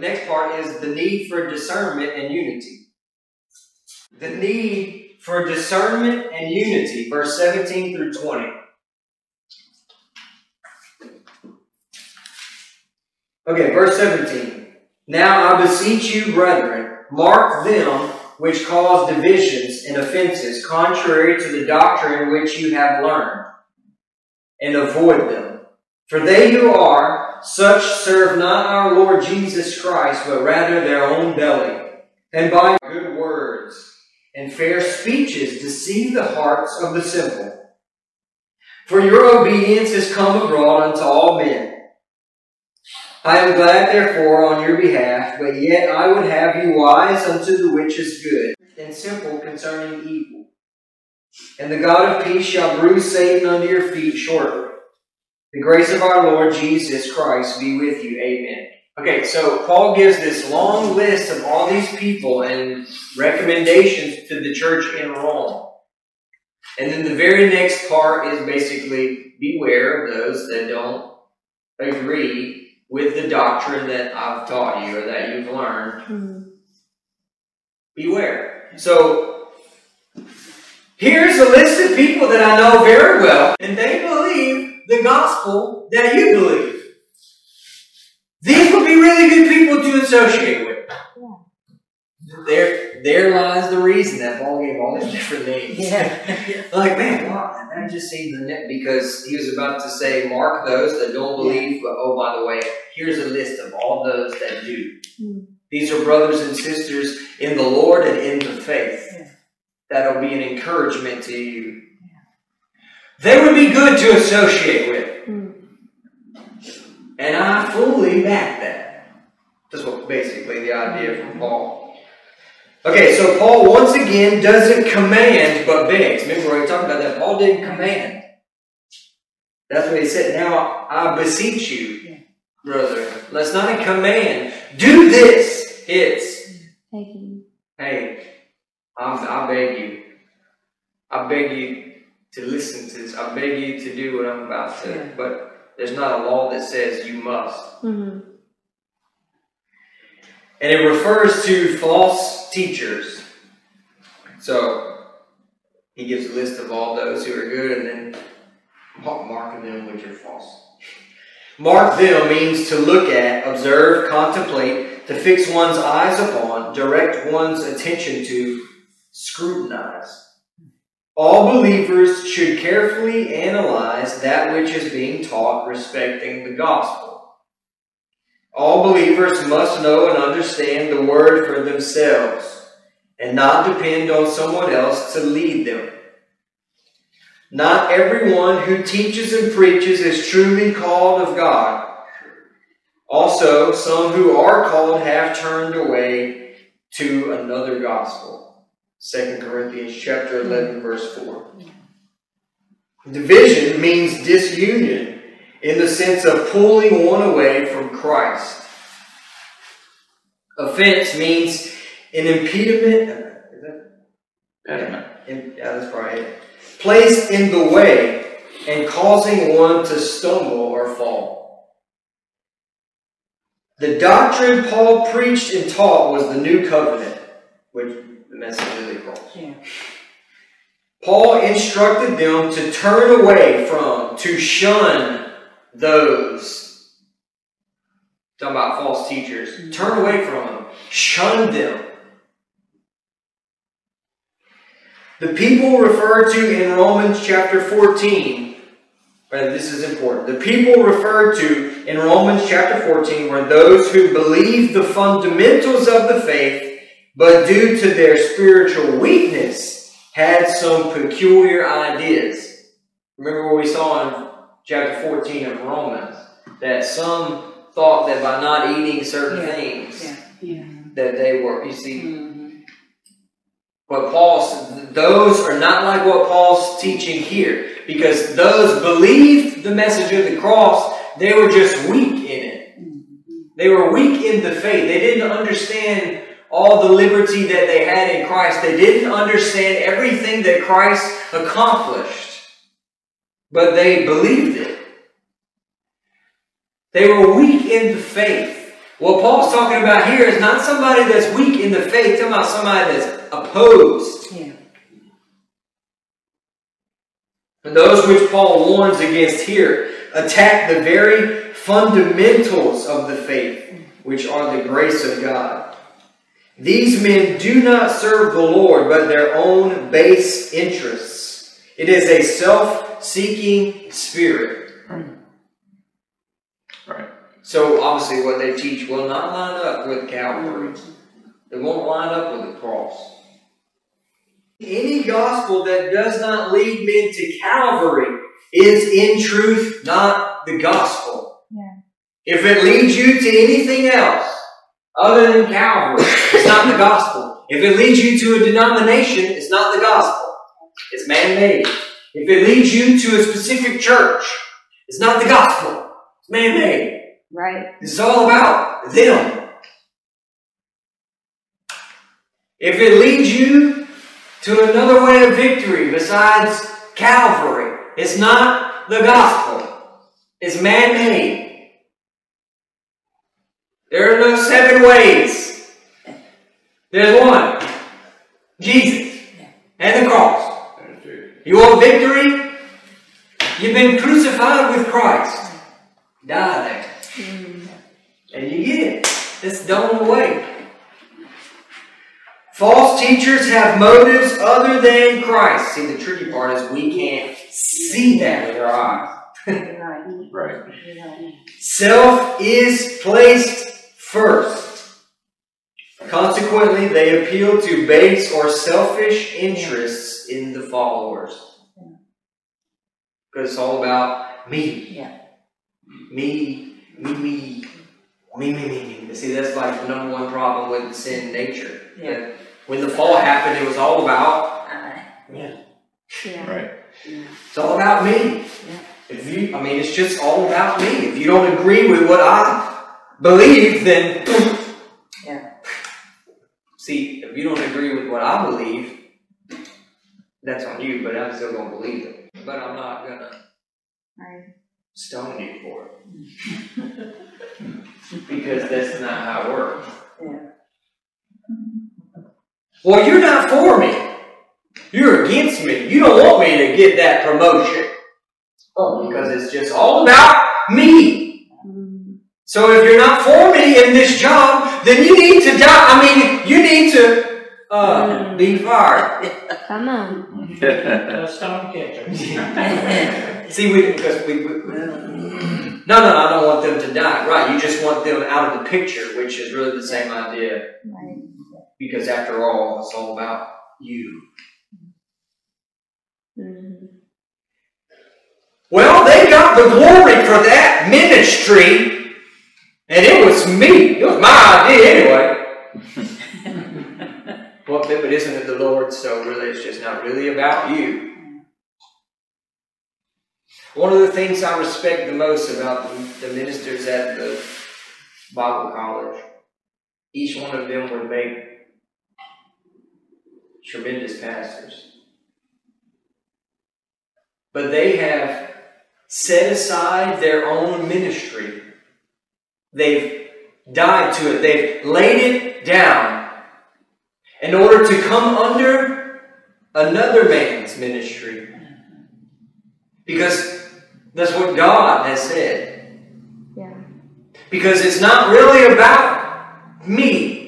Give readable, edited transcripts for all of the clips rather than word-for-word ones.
The next part is the need for discernment and unity. The need for discernment and unity, verse 17 through 20. Okay, verse 17. Now I beseech you, brethren, mark them which cause divisions and offenses contrary to the doctrine which you have learned, and avoid them. For they who are such serve not our Lord Jesus Christ, but rather their own belly, and by good words and fair speeches deceive the hearts of the simple. For your obedience has come abroad unto all men. I am glad, therefore, on your behalf, but yet I would have you wise unto the which is good, and simple concerning evil. And the God of peace shall bruise Satan under your feet shortly. The grace of our Lord Jesus Christ be with you. Amen. Okay, so Paul gives this long list of all these people and recommendations to the church in Rome. And then the very next part is basically beware of those that don't agree with the doctrine that I've taught you or that you've learned. Mm-hmm. Beware. So, here's a list of people that I know very well, and they believe the gospel that you believe. These would be really good people to associate with. Yeah. There lies the reason that Paul gave all these different names. Yeah. Like, man, why? I just seen the net because he was about to say, mark those that don't believe, but oh, by the way, here's a list of all those that do. Mm. These are brothers and sisters in the Lord and in the faith. Yeah. That'll be an encouragement to you. Yeah. They would be good to associate with. Mm. And I fully back that. That's what basically the idea from Paul. Okay, so Paul once again doesn't command but begs. Remember we talked about that. Paul didn't command. That's what he said. Now I beseech you, brother. Let's not command. Do this. It's hey, I beg you. I beg you to listen to this. I beg you to do what I'm about to. Yeah. But there's not a law that says you must. Mm-hmm. And it refers to false teachers. So, he gives a list of all those who are good and then mark them which are false. Mark them means to look at, observe, contemplate, to fix one's eyes upon, direct one's attention to, scrutinize. All believers should carefully analyze that which is being taught respecting the gospel. All believers must know and understand the word for themselves and not depend on someone else to lead them. Not everyone who teaches and preaches is truly called of God. Also, some who are called have turned away to another gospel. 2 Corinthians chapter 11, verse 4. Division means disunion, in the sense of pulling one away from Christ. Offense means an impediment. Is that? Yeah, that's probably it. Placed in the way and causing one to stumble or fall. The doctrine Paul preached and taught was the new covenant, which the message really calls. Yeah. Paul instructed them to turn away from, to shun, those, talking about false teachers, turn away from them, shun them. The people referred to in Romans chapter 14, this is important. The people referred to in Romans chapter 14 were those who believed the fundamentals of the faith, but due to their spiritual weakness, had some peculiar ideas. Remember what we saw in Chapter 14 of Romans, that some thought that by not eating certain things, that they were, you see. Mm-hmm. But those are not like what Paul's teaching here, because those believed the message of the cross, they were just weak in it. Mm-hmm. They were weak in the faith. They didn't understand all the liberty that they had in Christ. They didn't understand everything that Christ accomplished. But they believed it. They were weak in the faith. What Paul's talking about here is not somebody that's weak in the faith. He's talking about somebody that's opposed. Yeah. And those which Paul warns against here attack the very fundamentals of the faith, which are the grace of God. These men do not serve the Lord, but their own base interests. It is a self-seeking spirit. Right. So obviously what they teach will not line up with Calvary. It won't line up with the cross. Any gospel that does not lead men to Calvary is in truth not the gospel. Yeah. If it leads you to anything else other than Calvary, it's not the gospel. If it leads you to a denomination, it's not the gospel. It's man-made. If it leads you to a specific church, it's not the gospel. It's man-made. Right. It's all about them. If it leads you to another way of victory besides Calvary, it's not the gospel. It's man-made. There are no 7 ways. There's one. Jesus. And the cross. You want victory? You've been crucified with Christ. Die there. And you get it. It's done away. False teachers have motives other than Christ. See, the tricky part is we can't see that with our eyes. Right. Self is placed first. Consequently, they appeal to base or selfish interests in the followers. Because it's all about me. Yeah. Me. See, that's like the number one problem with sin nature. Yeah. When the fall happened, it was all about Right. Yeah. It's all about me. Yeah. It's just all about me. If you don't agree with what I believe, then yeah. See, if you don't agree with what I believe, that's on you, but I'm still gonna believe it. But I'm not gonna stone you for it. Because that's not how it works. Yeah. Well, you're not for me. You're against me. You don't want me to get that promotion. Oh, because it's just all about me. So if you're not for me in this job, then you need to die. You need to be fired. Come on. Stone catcher. See, No, I don't want them to die. Right, you just want them out of the picture, which is really the same idea. Right. Because after all, it's all about you. Mm-hmm. Well, they got the glory for that ministry, and it was me. It was my idea anyway. Well, but isn't it the Lord? So really, it's just not really about you. One of the things I respect the most about the ministers at the Bible college, each one of them would make tremendous pastors. But they have set aside their own ministry. They've died to it. They've laid it down in order to come under another man's ministry. Because that's what God has said. Yeah. Because it's not really about me.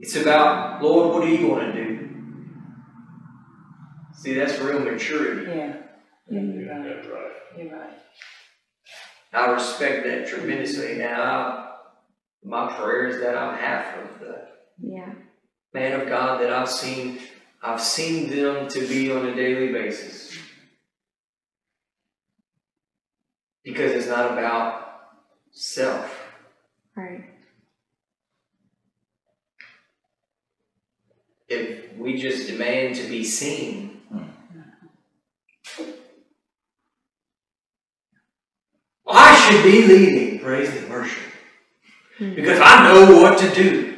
It's about, Lord, what do you want to do? See, that's real maturity. Yeah. You're right. I respect that tremendously. Now, my prayer is that I'm half of the man of God that I've seen. I've seen them to be on a daily basis. Because it's not about self. Right. If we just demand to be seen, I should be leading praise and worship because I know what to do.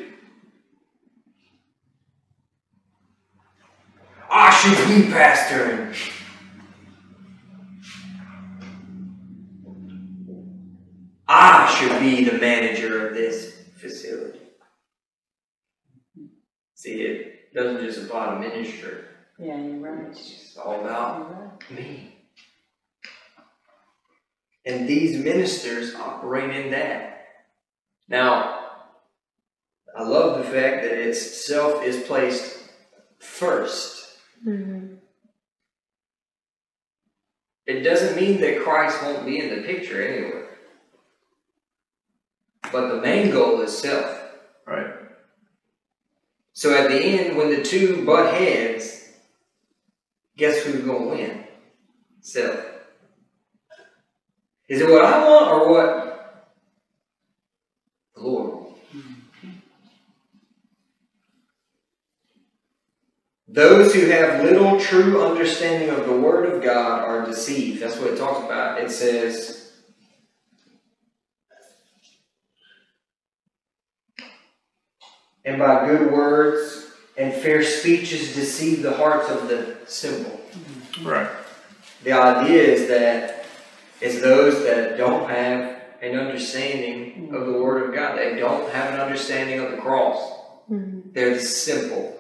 I should be pastoring. I should be the manager of this facility. See, it doesn't just apply to ministry. Yeah, you're right. It's just all about me. And these ministers operate in that. Now, I love the fact that itself is placed first. Mm-hmm. It doesn't mean that Christ won't be in the picture anywhere. But the main goal is self. Right. So at the end, when the two butt heads, guess who's going to win? Self. Is it what I want or what the Lord wants? Mm-hmm. Those who have little true understanding of the Word of God are deceived. That's what it talks about. It says, and by good words and fair speeches deceive the hearts of the simple. Right. The idea is that it's those that don't have an understanding of the Word of God. They don't have an understanding of the cross. Mm-hmm. They're the simple.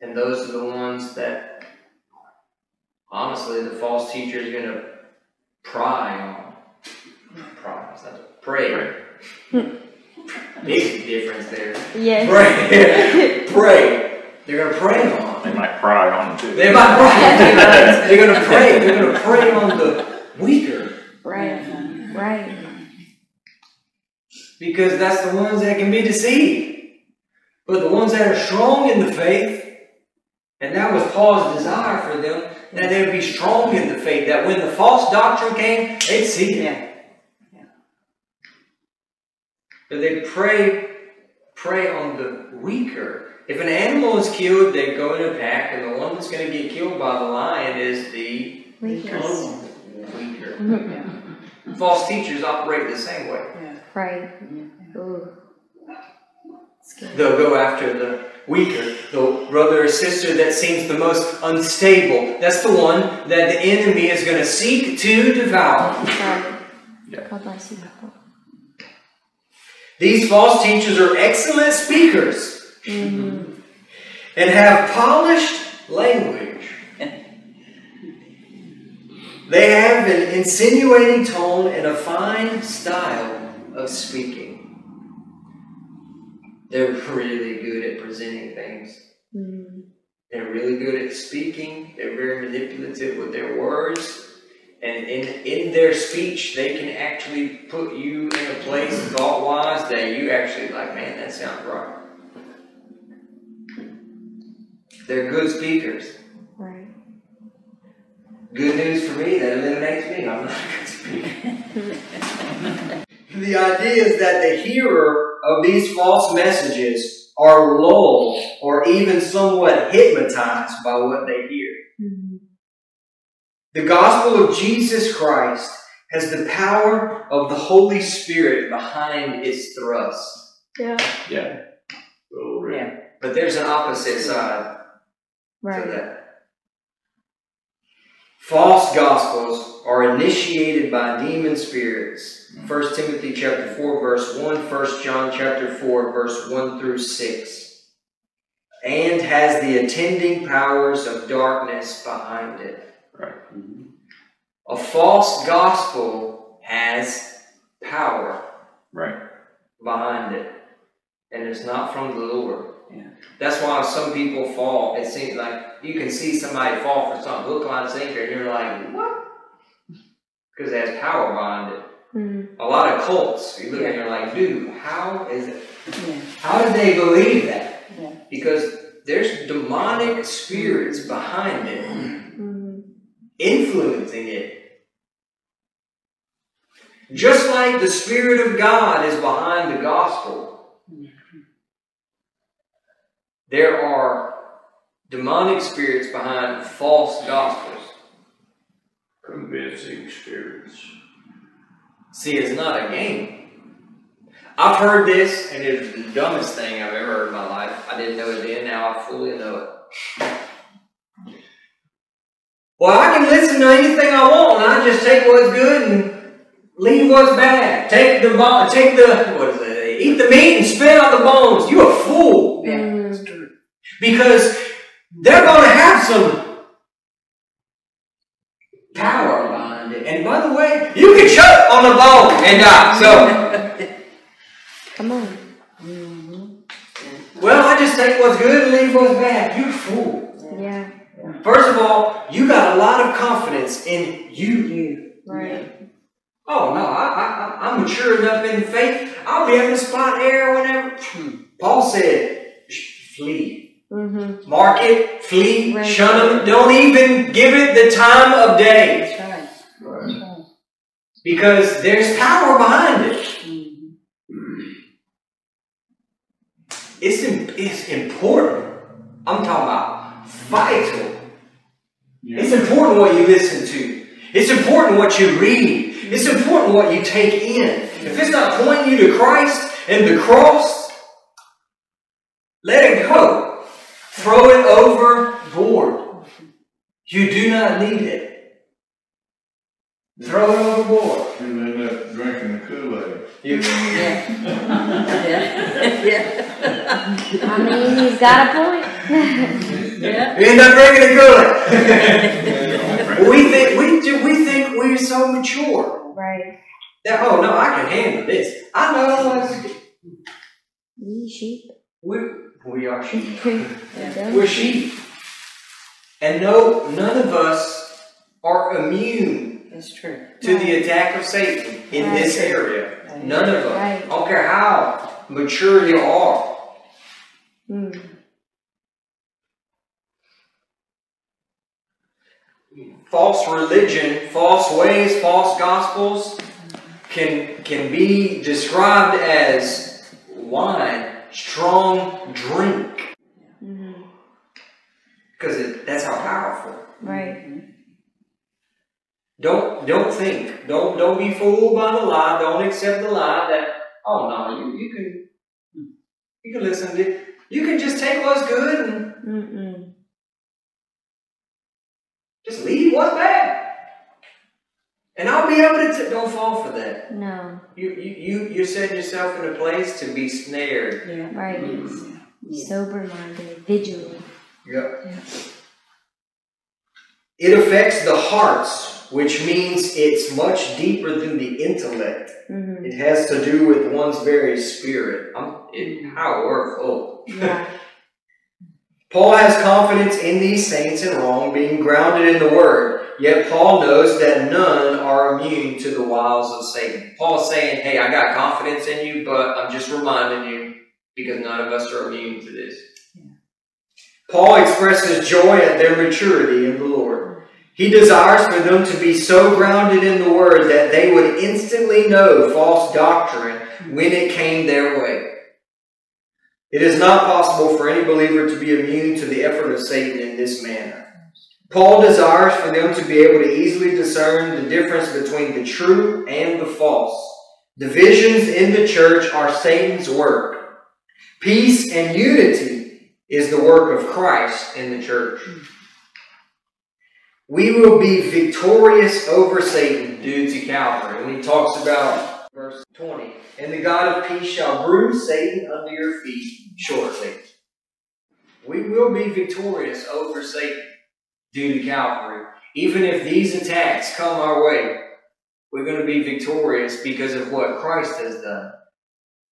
And those are the ones that, honestly, the false teacher is going to pry on. Pry, it's not pray. Right. Big difference there. Yes. Pray. Pray. They're going to pray on. They might pry on too. They might pry on. They're going to pray. They're going to pray on the weaker. Right. Right. Because that's the ones that can be deceived. But the ones that are strong in the faith, and that was Paul's desire for them, that they would be strong in the faith, that when the false doctrine came, they'd see it. Yeah. So they prey on the weaker. If an animal is killed, they go in a pack, and the one that's going to get killed by the lion is the weaker. Yeah. False teachers operate the same way. Yeah. Right. Yeah. They'll go after the weaker, the brother or sister that seems the most unstable. That's the one that the enemy is going to seek to devour. Yeah. God bless you. These false teachers are excellent speakers and have polished language. They have an insinuating tone and a fine style of speaking. They're really good at presenting things. They're really good at speaking. They're very manipulative with their words. And in their speech, they can actually put you in a place thought-wise that you actually like, man, that sounds right. They're good speakers. Right. Good news for me, that eliminates me. I'm not a good speaker. The idea is that the hearer of these false messages are lulled or even somewhat hypnotized by what they hear. The gospel of Jesus Christ has the power of the Holy Spirit behind its thrust. Yeah. Yeah. Yeah. But there's an opposite side to that. False gospels are initiated by demon spirits. 1 Timothy chapter 4, verse 1. 1 John chapter 4, verse 1 through 6. And has the attending powers of darkness behind it. Right. Mm-hmm. A false gospel has power behind it, and it's not from the Lord. Yeah. That's why some people fall. It seems like you can see somebody fall for something, hook, line, sinker, and you're like, what? Because it has power behind it. Mm-hmm. A lot of cults, you look at it and you're like, dude, how is it? Yeah. How did they believe that? Yeah. Because there's demonic spirits behind it. Influencing it. Just like the Spirit of God is behind the gospel, there are demonic spirits behind false gospels. Convincing spirits. See, it's not a game. I've heard this, and it's the dumbest thing I've ever heard in my life. I didn't know it then, now I fully know it. Well, I can listen to anything I want, and I just take what's good and Leave what's bad. Eat the meat and spit on the bones. You're a fool. Yeah, that's true. Because they're going to have some power behind it. And by the way, you can choke on the bone and die. So, come on. Mm-hmm. Well, I just take what's good and leave what's bad. You're a fool. Yeah. First of all, you got a lot of confidence in you. Right. Yeah. Oh, no, I'm mature enough in faith. I'll be able to spot error whenever. Paul said, flee. Mm-hmm. Mark it, flee, right. Shun them. Don't even give it the time of day. That's right. That's right. Because there's power behind it. Mm-hmm. It's important. I'm talking about vital. Yeah. It's important what you listen to. It's important what you read. It's important what you take in. If it's not pointing you to Christ and the cross, let it go. Throw it overboard. You do not need it. Throw it overboard. You end up drinking the Kool-Aid. Yeah. I mean, he's got a point. Yeah. You end up drinking the Kool-Aid. We think we're so mature. Right. That, oh, no, I can handle this. I know. We sheep. We are sheep. Yeah. We're sheep. And no, none of us are immune to the attack of Satan in this area. None of us. Right. I don't care how mature you are. Mm. False religion, false ways, false gospels can be described as wine, strong drink. Mm-hmm. Because that's how powerful. Right. Mm-hmm. Don't be fooled by the lie. Don't accept the lie that you can listen to it. You can just take what's good and. Mm-mm. Just leave what's bad. And I'll be able to... Don't fall for that. No. You're setting yourself in a place to be snared. Yeah, right. Mm-hmm. Sober-minded, vigilant. Yeah. It affects the hearts, which means it's much deeper than the intellect. Mm-hmm. It has to do with one's very spirit. Powerful. Yeah. Paul has confidence in these saints in wrong, being grounded in the Word. Yet Paul knows that none are immune to the wiles of Satan. Paul's saying, hey, I got confidence in you, but I'm just reminding you because none of us are immune to this. Yeah. Paul expresses joy at their maturity in the Lord. He desires for them to be so grounded in the Word that they would instantly know false doctrine when it came their way. It is not possible for any believer to be immune to the effort of Satan in this manner. Paul desires for them to be able to easily discern the difference between the true and the false. Divisions in the church are Satan's work. Peace and unity is the work of Christ in the church. We will be victorious over Satan due to Calvary. When he talks about verse 20, and the God of peace shall bruise Satan under your feet. Shortly. We will be victorious over Satan due to Calvary. Even if these attacks come our way, we're going to be victorious because of what Christ has done.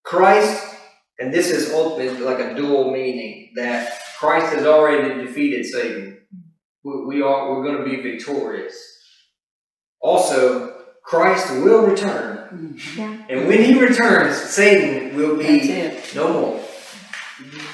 Christ, and this is ultimately like a dual meaning, that Christ has already defeated Satan. We're going to be victorious. Also, Christ will return. Yeah. And when he returns, Satan will be no more.